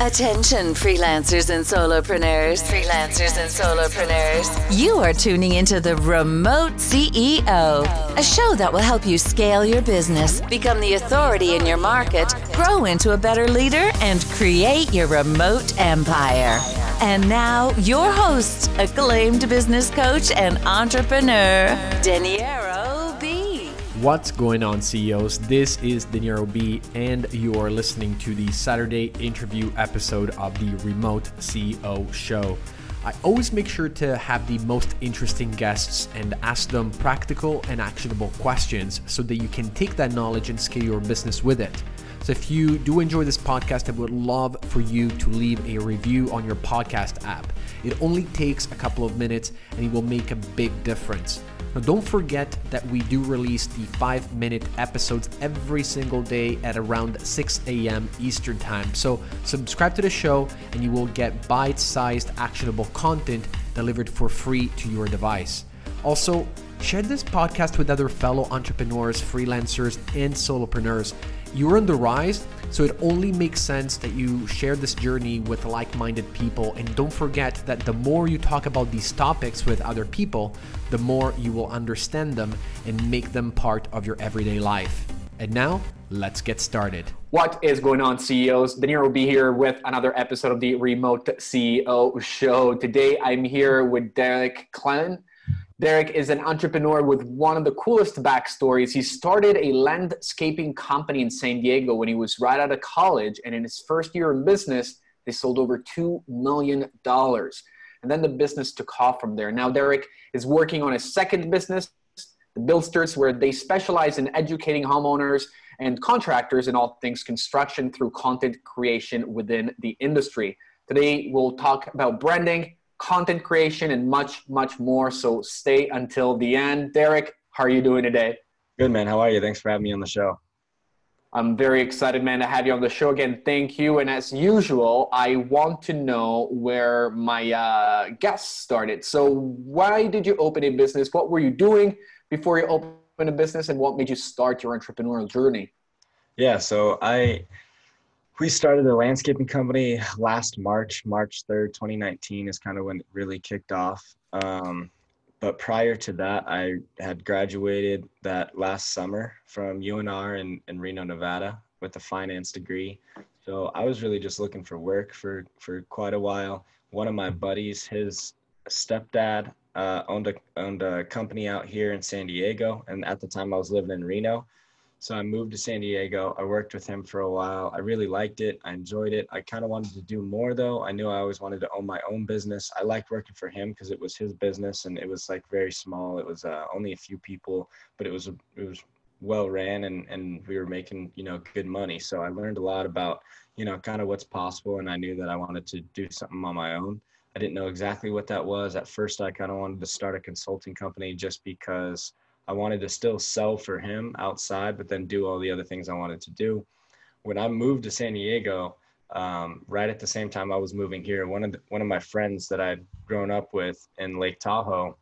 Attention, freelancers and solopreneurs. You are tuning into the Remote CEO, a show that will help you scale your business, become the authority in your market, grow into a better leader, and create your remote empire. And now, your host, acclaimed business coach and entrepreneur, Deniero B. What's going on, CEOs? This is Deniero B, and you are listening to the Saturday interview episode of the Remote CEO Show. I always make sure to have the most interesting guests and ask them practical and actionable questions so that you can take that knowledge and scale your business with it. So if you do enjoy this podcast, I would love for you to leave a review on your podcast app. It only takes a couple of minutes and it will make a big difference. Now, don't forget that we do release the 5-minute episodes every single day at around 6 a.m. Eastern time. So subscribe to the show and you will get bite-sized actionable content delivered for free to your device. Also, share this podcast with other fellow entrepreneurs, freelancers, and solopreneurs. You're on the rise, so it only makes sense that you share this journey with like-minded people. And don't forget that the more you talk about these topics with other people, the more you will understand them and make them part of your everyday life. And now, let's get started. What is going on, CEOs? Deniero B here with another episode of the Remote CEO Show. Today, I'm here with Derek Clelan. Derek is an entrepreneur with one of the coolest backstories. He started a landscaping company in San Diego when he was right out of college, and in his first year in business, they sold over $2 million. And then the business took off from there. Now Derek is working on his second business, the Buildsters, where they specialize in educating homeowners and contractors in all things construction through content creation within the industry. Today, we'll talk about branding, content creation, and much, much more. So stay until the end. Derek, how are you doing today? Good, man. How are you? Thanks for having me on the show. I'm very excited, man, to have you on the show again. Thank you. And as usual, I want to know where my guests started. So why did you open a business? What were you doing before you opened a business? And what made you start your entrepreneurial journey? Yeah, so we started a landscaping company last March. March 3rd, 2019 is kind of when it really kicked off. But prior to that, I had graduated that last summer from UNR in Reno, Nevada with a finance degree. So I was really just looking for work for quite a while. One of my buddies, his stepdad owned a company out here in San Diego. And at the time I was living in Reno. So I moved to San Diego. I worked with him for a while. I really liked it. I enjoyed it. I kind of wanted to do more though. I knew I always wanted to own my own business. I liked working for him because it was his business and it was like very small. It was only a few people, but it was well ran and we were making, good money. So I learned a lot about, kind of what's possible. And I knew that I wanted to do something on my own. I didn't know exactly what that was. At first, I kind of wanted to start a consulting company just because I wanted to still sell for him outside, but then do all the other things I wanted to do. When I moved to San Diego, right at the same time I was moving here, one of my friends that I'd grown up with in Lake Tahoe,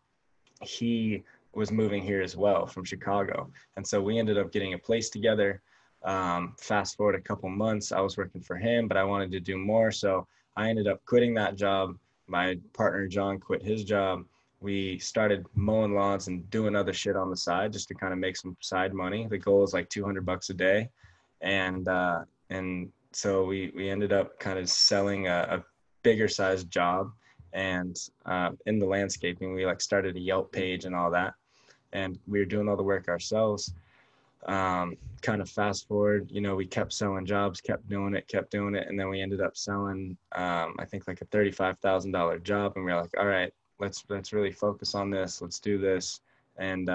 he was moving here as well from Chicago. And so we ended up getting a place together. Fast forward a couple months, I was working for him, but I wanted to do more. So I ended up quitting that job. My partner, John, quit his job. We started mowing lawns and doing other shit on the side just to kind of make some side money. The goal is like $200 a day. And so we ended up kind of selling a bigger sized job. And in the landscaping, we like started a Yelp page and all that. And we were doing all the work ourselves. Kind of fast forward, we kept selling jobs, kept doing it. And then we ended up selling, I think like a $35,000 job. And we were like, all right, let's really focus on this. Let's do this. And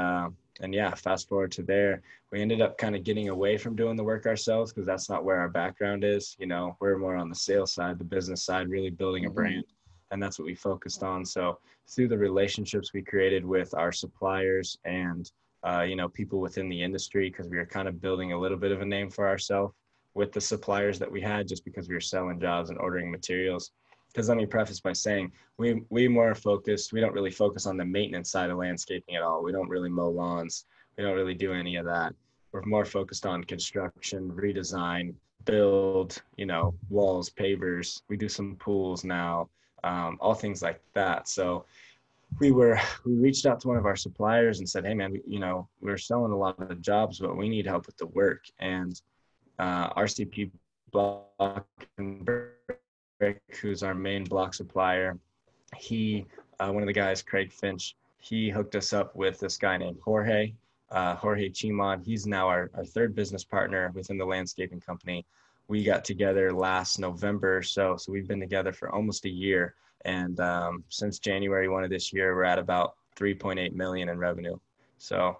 yeah, fast forward to there, we ended up kind of getting away from doing the work ourselves because that's not where our background is. We're more on the sales side, the business side, really building a brand. And that's what we focused on. So through the relationships we created with our suppliers and, people within the industry, because we were kind of building a little bit of a name for ourselves with the suppliers that we had just because we were selling jobs and ordering materials. Because let me preface by saying we more focused. We don't really focus on the maintenance side of landscaping at all. We don't really mow lawns. We don't really do any of that. We're more focused on construction, redesign, build, you know, walls, pavers. We do some pools now, all things like that. So we reached out to one of our suppliers and said, hey man, you know, we're selling a lot of jobs, but we need help with the work. And RCP Block, who's our main block supplier, he, one of the guys, Craig Finch, he hooked us up with this guy named Jorge, Jorge Chimon. He's now our third business partner within the landscaping company. We got together last November or so. So we've been together for almost a year. And since January 1 of this year, we're at about 3.8 million in revenue. So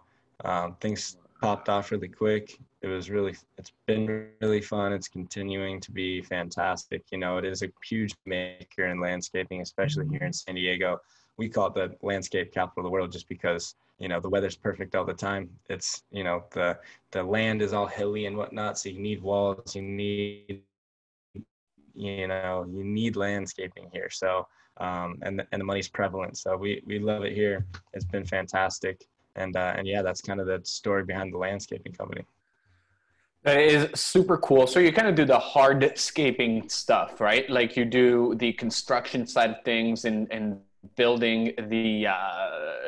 things popped off really quick. It's been really fun. It's continuing to be fantastic. You know, it is a huge maker in landscaping, especially here in San Diego. We call it the landscape capital of the world just because, you know, the weather's perfect all the time. It's, you know, the land is all hilly and whatnot. So you need walls, you need landscaping here. So, and the money's prevalent. So we love it here. It's been fantastic. And yeah, that's kind of the story behind the landscaping company. That is super cool. So you kind of do the hardscaping stuff, right? Like you do the construction side of things and building the,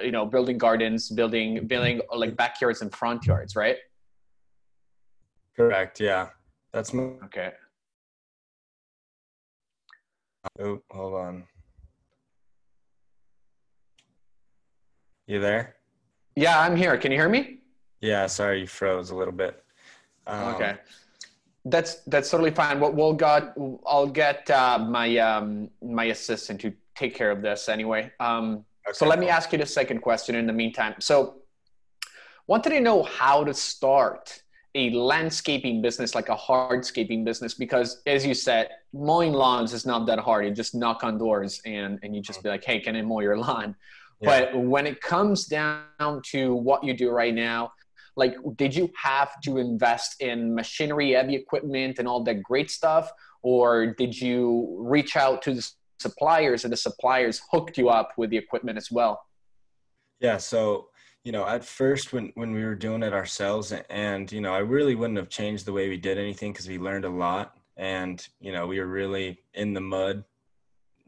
you know, building gardens, building like backyards and front yards, right? Correct. Yeah. That's my... Okay. Oh, hold on. You there? Yeah, I'm here. Can you hear me? Yeah. Sorry. You froze a little bit. Okay. That's totally fine. I'll get my assistant to take care of this anyway. Okay. So let me ask you the second question in the meantime. So wanted to know how to start a landscaping business, like a hardscaping business, because as you said, mowing lawns is not that hard. You just knock on doors and you just be like, hey, can I mow your lawn? Yeah. But when it comes down to what you do right now, like, did you have to invest in machinery, heavy equipment, and all that great stuff? Or did you reach out to the suppliers and the suppliers hooked you up with the equipment as well? Yeah. So, you know, at first when we were doing it ourselves and, you know, I really wouldn't have changed the way we did anything because we learned a lot and, you know, we were really in the mud.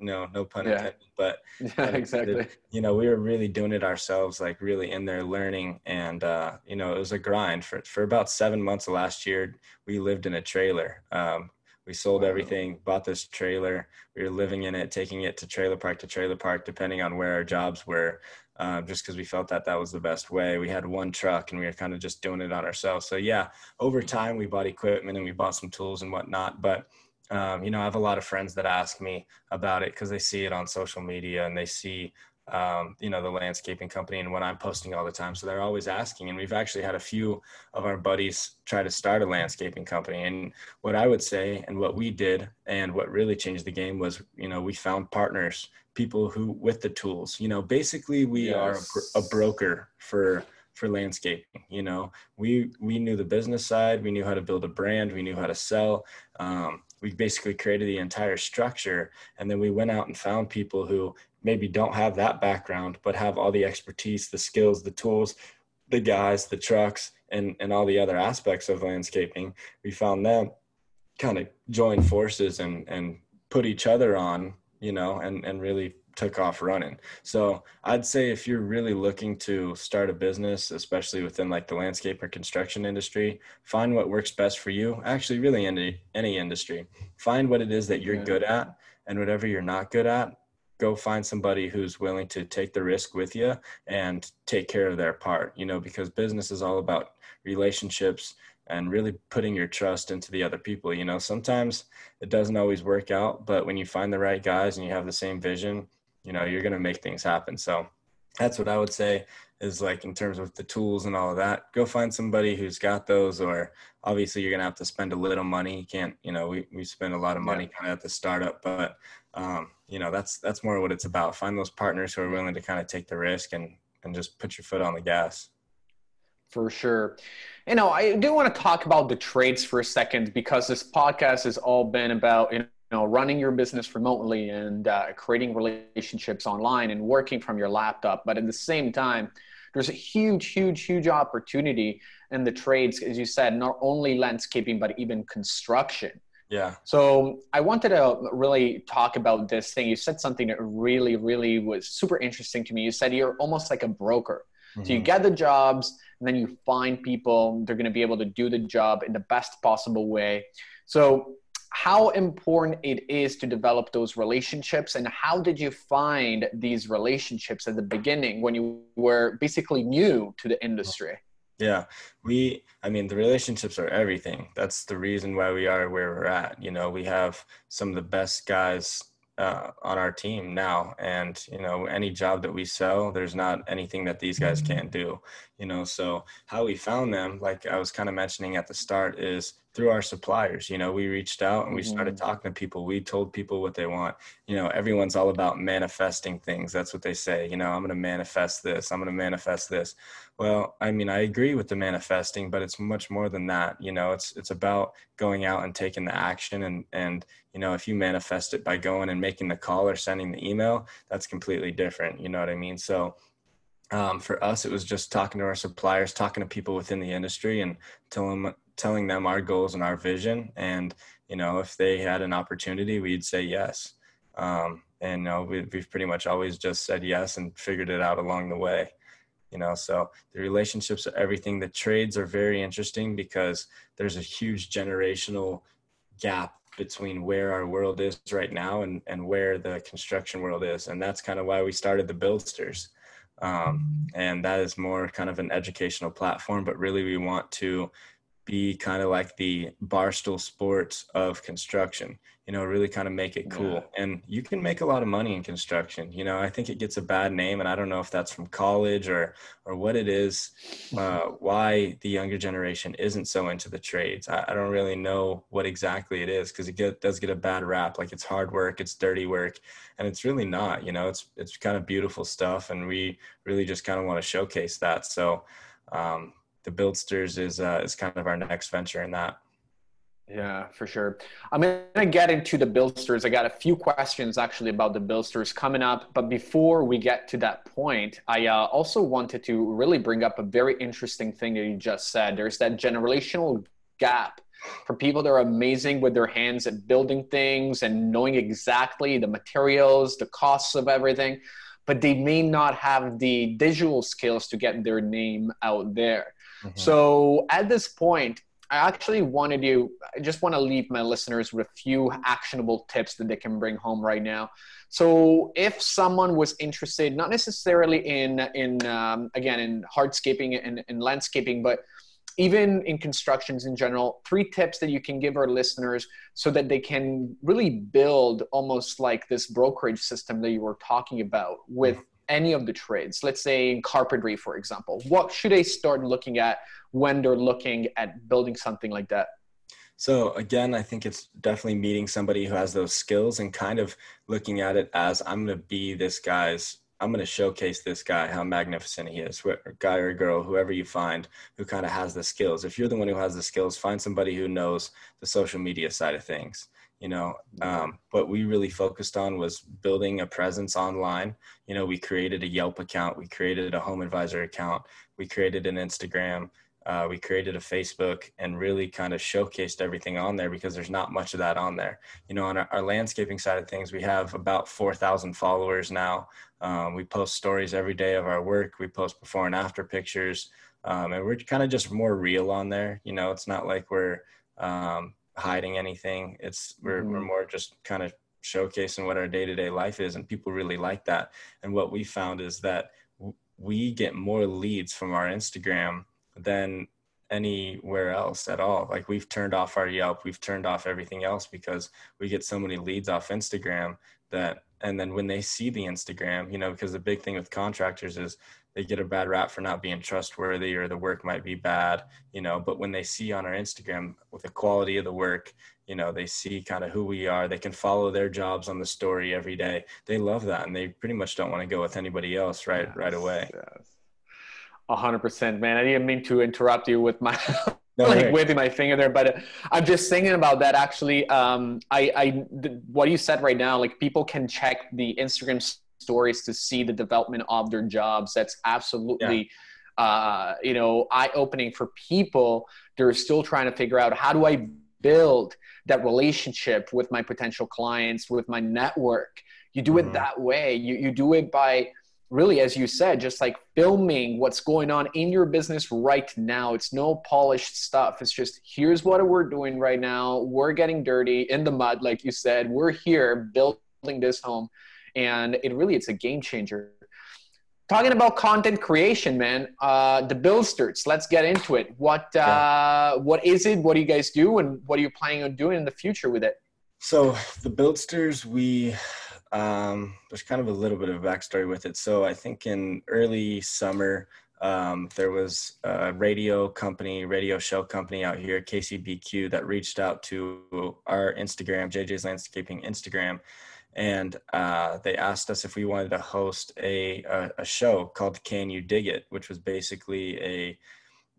No pun intended, but yeah, exactly. You know, we were really doing it ourselves, like really in there learning. And, you know, it was a grind for about 7 months of last year. We lived in a trailer. We sold everything, bought this trailer. We were living in it, taking it to trailer park, depending on where our jobs were, just because we felt that was the best way. We had one truck and we were kind of just doing it on ourselves. So yeah, over time we bought equipment and we bought some tools and whatnot, but you know, I have a lot of friends that ask me about it because they see it on social media and they see, you know, the landscaping company and what I'm posting all the time. So they're always asking. And we've actually had a few of our buddies try to start a landscaping company. And what I would say and what we did and what really changed the game was, you know, we found partners, people who with the tools, you know, basically we are a broker for landscaping. You know, we knew the business side. We knew how to build a brand. We knew how to sell. We basically created the entire structure. And then we went out and found people who maybe don't have that background, but have all the expertise, the skills, the tools, the guys, the trucks, and all the other aspects of landscaping. We found them, kind of joined forces and put each other on, you know, and really took off running. So I'd say if you're really looking to start a business, especially within like the landscape or construction industry, find what works best for you. Actually, really any industry, find what it is that you're good at, and whatever you're not good at, go find somebody who's willing to take the risk with you and take care of their part, you know, because business is all about relationships and really putting your trust into the other people. You know, sometimes it doesn't always work out, but when you find the right guys and you have the same vision, you know, you're going to make things happen. So that's what I would say is like, in terms of the tools and all of that, go find somebody who's got those, or obviously you're going to have to spend a little money. You can't, you know, we spend a lot of money kind of at the startup, but you know, that's more what it's about. Find those partners who are willing to kind of take the risk and just put your foot on the gas. For sure. You know, I do want to talk about the trades for a second, because this podcast has all been about, you know, running your business remotely and creating relationships online and working from your laptop. But at the same time, There's a huge, huge, huge opportunity in the trades, as you said, not only landscaping, but even construction. Yeah. So I wanted to really talk about this thing. You said something that really, really was super interesting to me. You said you're almost like a broker. Mm-hmm. So you get the jobs and then you find people, they're going to be able to do the job in the best possible way. So how important it is to develop those relationships, and how did you find these relationships at the beginning when you were basically new to the industry? Yeah, I mean, the relationships are everything. That's the reason why we are where we're at. You know, we have some of the best guys on our team now. And, you know, any job that we sell, there's not anything that these guys can't do, you know. So how we found them, like I was kind of mentioning at the start, is through our suppliers. You know, we reached out and we started talking to people. We told people what they want. You know, everyone's all about manifesting things. That's what they say. You know, I'm going to manifest this. I'm going to manifest this. Well, I mean, I agree with the manifesting, but it's much more than that. You know, it's about going out and taking the action. And, you know, if you manifest it by going and making the call or sending the email, that's completely different. You know what I mean? So for us, it was just talking to our suppliers, talking to people within the industry, and telling them our goals and our vision. And, you know, if they had an opportunity, we'd say yes. And we've pretty much always just said yes and figured it out along the way, you know. So the relationships are everything. The trades are very interesting because there's a huge generational gap between where our world is right now and where the construction world is. And that's kind of why we started the Buildsters. And that is more kind of an educational platform, but really we want to be kind of like the Barstool Sports of construction, you know, really kind of make it cool. Yeah. And you can make a lot of money in construction. You know, I think it gets a bad name, and I don't know if that's from college or what it is, why the younger generation isn't so into the trades. I don't really know what exactly it is, because it does get a bad rap. Like, it's hard work, it's dirty work, and it's really not. You know, it's kind of beautiful stuff, and we really just kind of want to showcase that. So, the Buildsters is kind of our next venture in that. Yeah, for sure. I'm going to get into the Buildsters. I got a few questions actually about the Buildsters coming up. But before we get to that point, I also wanted to really bring up a very interesting thing that you just said. There's that generational gap for people that are amazing with their hands at building things and knowing exactly the materials, the costs of everything, but they may not have the digital skills to get their name out there. Mm-hmm. So at this point, I just want to leave my listeners with a few actionable tips that they can bring home right now. So if someone was interested, not necessarily in hardscaping and landscaping, but even in constructions in general, 3 tips that you can give our listeners so that they can really build almost like this brokerage system that you were talking about with any of the trades, let's say in carpentry, for example. What should they start looking at when they're looking at building something like that? So again, I think it's definitely meeting somebody who has those skills and kind of looking at it as, I'm going to showcase this guy, how magnificent he is, guy or girl, whoever you find, who kind of has the skills. If you're the one who has the skills, find somebody who knows the social media side of things. You know, what we really focused on was building a presence online. You know, we created a Yelp account. We created a Home Advisor account. We created an Instagram. We created a Facebook, and really kind of showcased everything on there, because there's not much of that on there. You know, on our landscaping side of things, we have about 4,000 followers now. We post stories every day of our work. We post before and after pictures. And we're kind of just more real on there. You know, it's not like we're hiding anything. We're more just kind of showcasing what our day-to-day life is, and people really like that. And what we found is that we get more leads from our Instagram than anywhere else at all. Like, we've turned off our Yelp, we've turned off everything else, because we get so many leads off Instagram that, and then when they see the Instagram, you know, because the big thing with contractors is they get a bad rap for not being trustworthy, or the work might be bad, you know, but when they see on our Instagram with the quality of the work, you know, they see kind of who we are, they can follow their jobs on the story every day. They love that. And they pretty much don't want to go with anybody else right away. Yes. 100%, man. I didn't mean to interrupt you with my waving my finger there, but I'm just thinking about that. Actually, what you said right now, like, people can check the Instagram stories to see the development of their jobs. That's absolutely, eye-opening for people that are still trying to figure out, how do I build that relationship with my potential clients, with my network? You do it that way. You do it by really, as you said, just like filming what's going on in your business right now. It's no polished stuff. It's just, here's what we're doing right now. We're getting dirty in the mud. Like you said, we're here building this home. And it really, it's a game changer. Talking about content creation, man, the Buildsters, let's get into it. What is it? What do you guys do? And what are you planning on doing in the future with it? So the Buildsters, we, there's kind of a little bit of a backstory with it. So I think in early summer, there was a radio show company out here, KCBQ, that reached out to our Instagram, JJ's Landscaping Instagram. And they asked us if we wanted to host a show called Can You Dig It, which was basically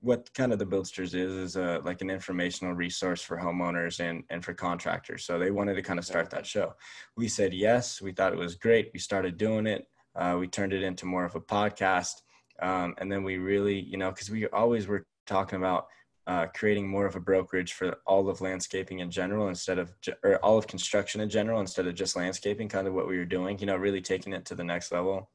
what kind of the Buildsters is like an informational resource for homeowners and for contractors. So they wanted to kind of start that show. We said yes. We thought it was great. We started doing it. We turned it into more of a podcast. And then we really, because we always were talking about creating more of a brokerage for all of landscaping in general or all of construction in general instead of just landscaping, kind of what we were doing, really taking it to the next level.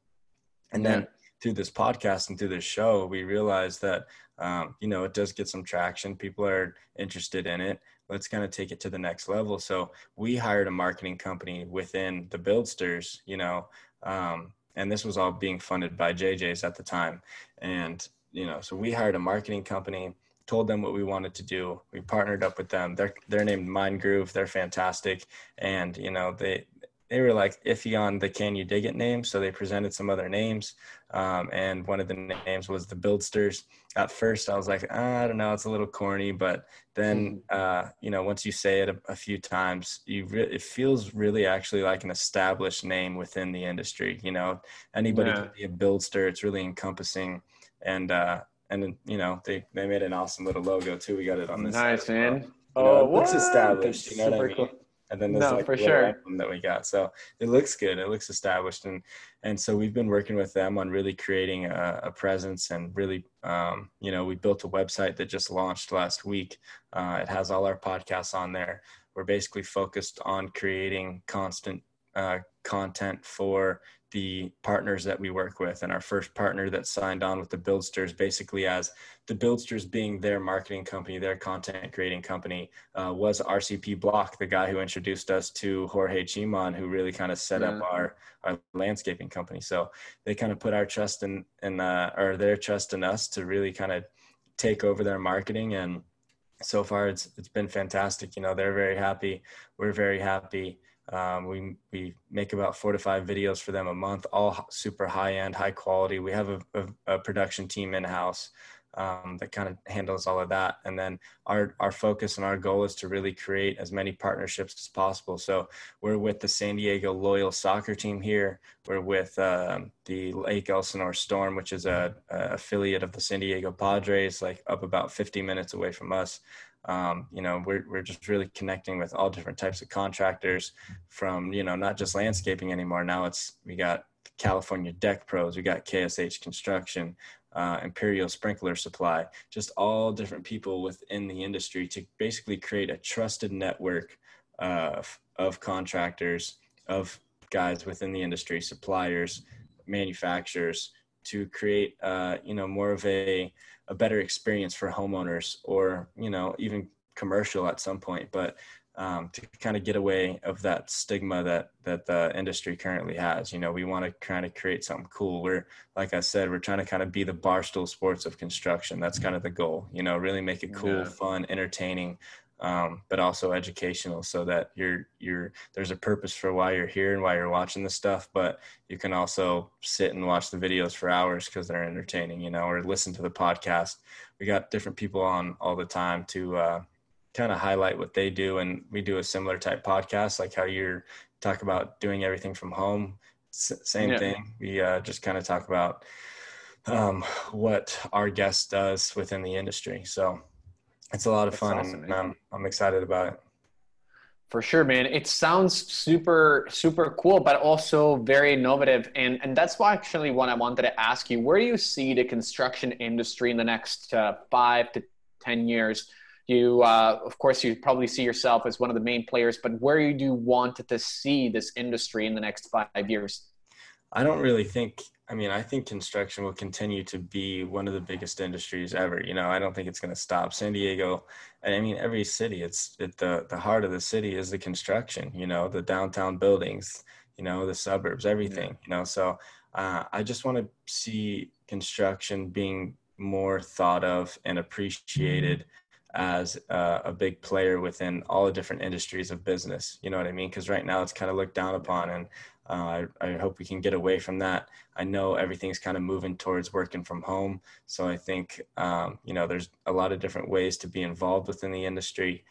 And then through this podcast and through this show, we realized that, it does get some traction. People are interested in it. Let's kind of take it to the next level. So we hired a marketing company within the Buildsters, and this was all being funded by JJ's at the time. And, so we hired a marketing company, told them what we wanted to do. We partnered up with them. They're named Mind Groove. They're fantastic. And, they were like iffy on the Can You Dig It name. So they presented some other names. And one of the names was the Buildsters. At first I was like, I don't know, it's a little corny, but then, once you say it a few times, it feels really actually like an established name within the industry. Anybody can be a Buildster. It's really encompassing. And they made an awesome little logo too. We got it on this. Nice, man. It's established. You know what I mean? Cool. And then there's that we got. So it looks good. It looks established. And so we've been working with them on really creating a presence and really, we built a website that just launched last week. It has all our podcasts on there. We're basically focused on creating constant content for the partners that we work with. And our first partner that signed on with the Buildsters, basically as the Buildsters being their marketing company, their content creating company, was RCP Block, the guy who introduced us to Jorge Chimon, who really kind of set up our landscaping company. So they kind of put our trust their trust in us to really kind of take over their marketing. And so far it's been fantastic. They're very happy. We're very happy. We make about 4 to 5 videos for them a month, all super high-end, high quality. We have a production team in-house that kind of handles all of that. And then our focus and our goal is to really create as many partnerships as possible. So we're with the San Diego Loyal soccer team here. We're with the Lake Elsinore Storm, which is a affiliate of the San Diego Padres, like up about 50 minutes away from us. We're just really connecting with all different types of contractors from, not just landscaping anymore. Now we got California Deck Pros, we got KSH Construction, Imperial Sprinkler Supply, just all different people within the industry to basically create a trusted network of contractors, of guys within the industry, suppliers, manufacturers, to create, more of a better experience for homeowners or, even commercial at some point, but to kind of get away of that stigma that the industry currently has. We want to kind of create something cool. Like I said, we're trying to kind of be the Barstool Sports of construction. That's kind of the goal, really make it cool, fun, entertaining, but also educational, so that there's a purpose for why you're here and why you're watching this stuff, but you can also sit and watch the videos for hours because they're entertaining, or listen to the podcast. We got different people on all the time to kind of highlight what they do. And we do a similar type podcast, like how you talk about doing everything from home. Same thing. We just kind of talk about what our guest does within the industry. So it's a lot of fun. Awesome, I'm excited about it. For sure, man. It sounds super, super cool, but also very innovative. And that's why actually what I wanted to ask you, where do you see the construction industry in the next 5 to 10 years? You, of course, you probably see yourself as one of the main players, but where do you want to see this industry in the next 5 years? I don't really think, I mean, I think construction will continue to be one of the biggest industries ever. You know, I don't think it's going to stop. San Diego, I mean, every city, it's at the heart of the city is the construction, you know, the downtown buildings, you know, the suburbs, everything, you know. So I just want to see construction being more thought of and appreciated as a big player within all the different industries of business. You know what I mean? Because right now it's kind of looked down upon, and I hope we can get away from that. I know everything's kind of moving towards working from home. So I think, you know, there's a lot of different ways to be involved within the industry,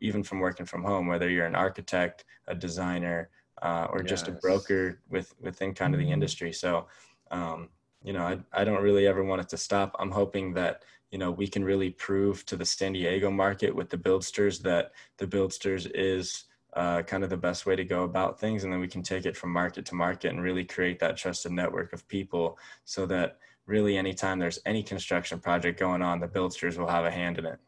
even from working from home, whether you're an architect, a designer, or just a broker within kind of the industry. So, you know, I don't really ever want it to stop. I'm hoping that, you know, we can really prove to the San Diego market with the Buildsters that the Buildsters is kind of the best way to go about things. And then we can take it from market to market and really create that trusted network of people so that really anytime there's any construction project going on, the Buildsters will have a hand in it.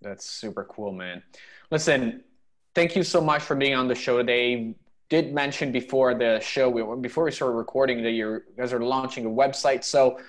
That's super cool, man. Listen, thank you so much for being on the show today. You did mention before the show, before we started recording, that you guys are launching a website. So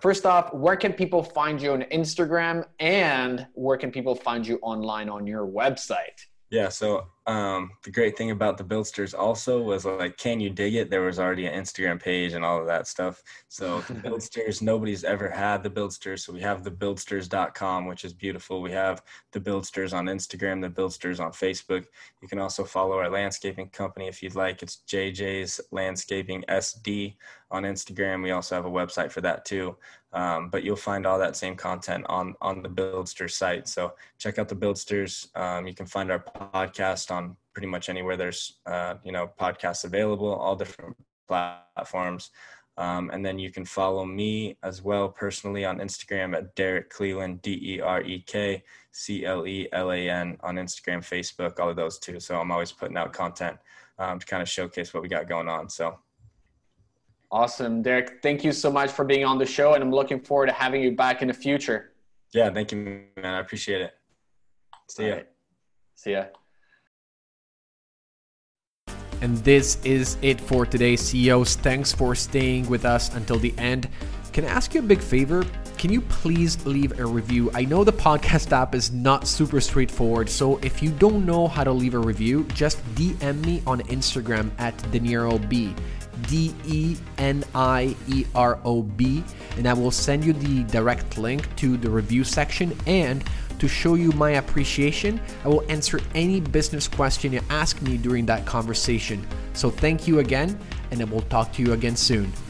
first off, where can people find you on Instagram, and where can people find you online on your website? Yeah, so the great thing about the Buildsters also was, like, Can You Dig It? There was already an Instagram page and all of that stuff. So the Buildsters, nobody's ever had the Buildsters. So we have the Buildsters.com, which is beautiful. We have the Buildsters on Instagram, the Buildsters on Facebook. You can also follow our landscaping company if you'd like. It's JJ's Landscaping SD on Instagram. We also have a website for that too. But you'll find all that same content on the Buildsters site. So check out the Buildsters. You can find our podcast on pretty much anywhere there's, you know, podcasts available, all different platforms. And then you can follow me as well personally on Instagram at Derek Clelan, DerekClelan on Instagram, Facebook, all of those too. So I'm always putting out content to kind of showcase what we got going on. So. Awesome. Derek, thank you so much for being on the show, and I'm looking forward to having you back in the future. Yeah, thank you, man. I appreciate it. See ya. Right. See ya. And this is it for today, CEOs. Thanks for staying with us until the end. Can I ask you a big favor? Can you please leave a review? I know the podcast app is not super straightforward, so if you don't know how to leave a review, just DM me on Instagram at DenieroB. DENIEROB, and I will send you the direct link to the review section. And to show you my appreciation, I will answer any business question you ask me during that conversation. So thank you again, and I will talk to you again soon.